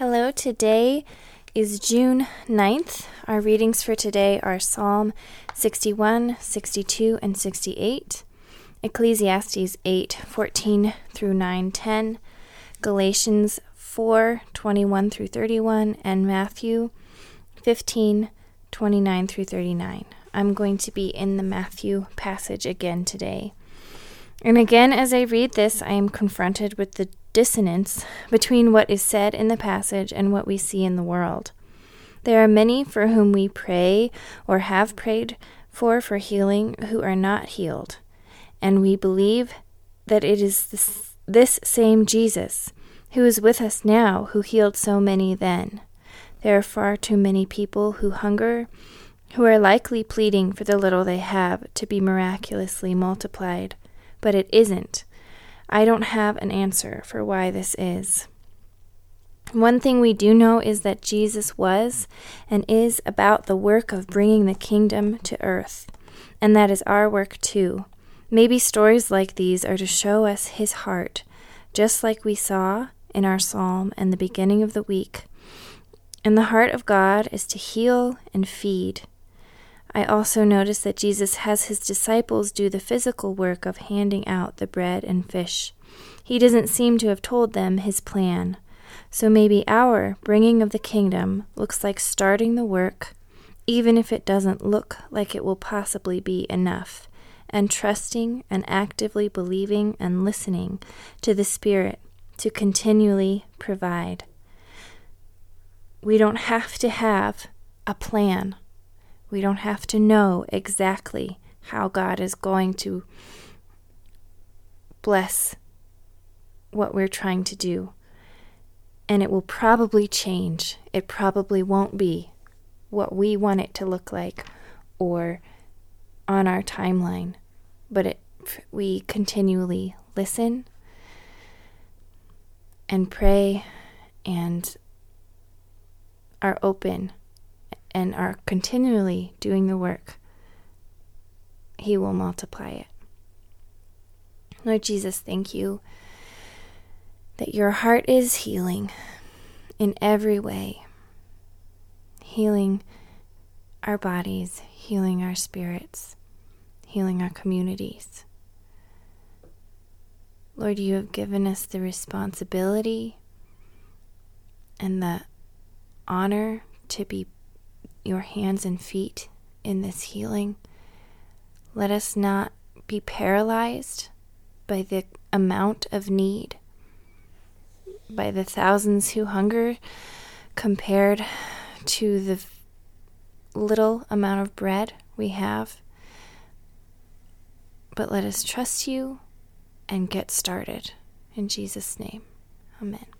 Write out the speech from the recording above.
Hello, today is June 9th. Our readings for today are Psalm 61, 62, and 68, Ecclesiastes 8, 14 through 9, 10, Galatians 4, 21 through 31, and Matthew 15, 29 through 39. I'm going to be in the Matthew passage again today. And again, as I read this, I am confronted with the dissonance between what is said in the passage and what we see in the world. There are many for whom we pray or have prayed for healing who are not healed, and we believe that it is this same Jesus who is with us now who healed so many then. There are far too many people who hunger, who are likely pleading for the little they have to be miraculously multiplied, but it isn't. I don't have an answer for why this is. One thing we do know is that Jesus was and is about the work of bringing the kingdom to earth, and that is our work too. Maybe stories like these are to show us his heart, just like we saw in our psalm in the beginning of the week. And the heart of God is to heal and feed. I also notice that Jesus has his disciples do the physical work of handing out the bread and fish. He doesn't seem to have told them his plan. So maybe our bringing of the kingdom looks like starting the work, even if it doesn't look like it will possibly be enough, and trusting and actively believing and listening to the Spirit to continually provide. We don't have to have a plan. We don't have to know exactly how God is going to bless what we're trying to do. And it will probably change. It probably won't be what we want it to look like or on our timeline. But we continually listen and pray and are open and are continually doing the work, he will multiply it. Lord Jesus, thank you that your heart is healing in every way, healing our bodies, healing our spirits, healing our communities. Lord, you have given us the responsibility and the honor to be your hands and feet in this healing. Let us not be paralyzed by the amount of need, by the thousands who hunger compared to the little amount of bread we have. But let us trust you and get started. In Jesus' name, amen.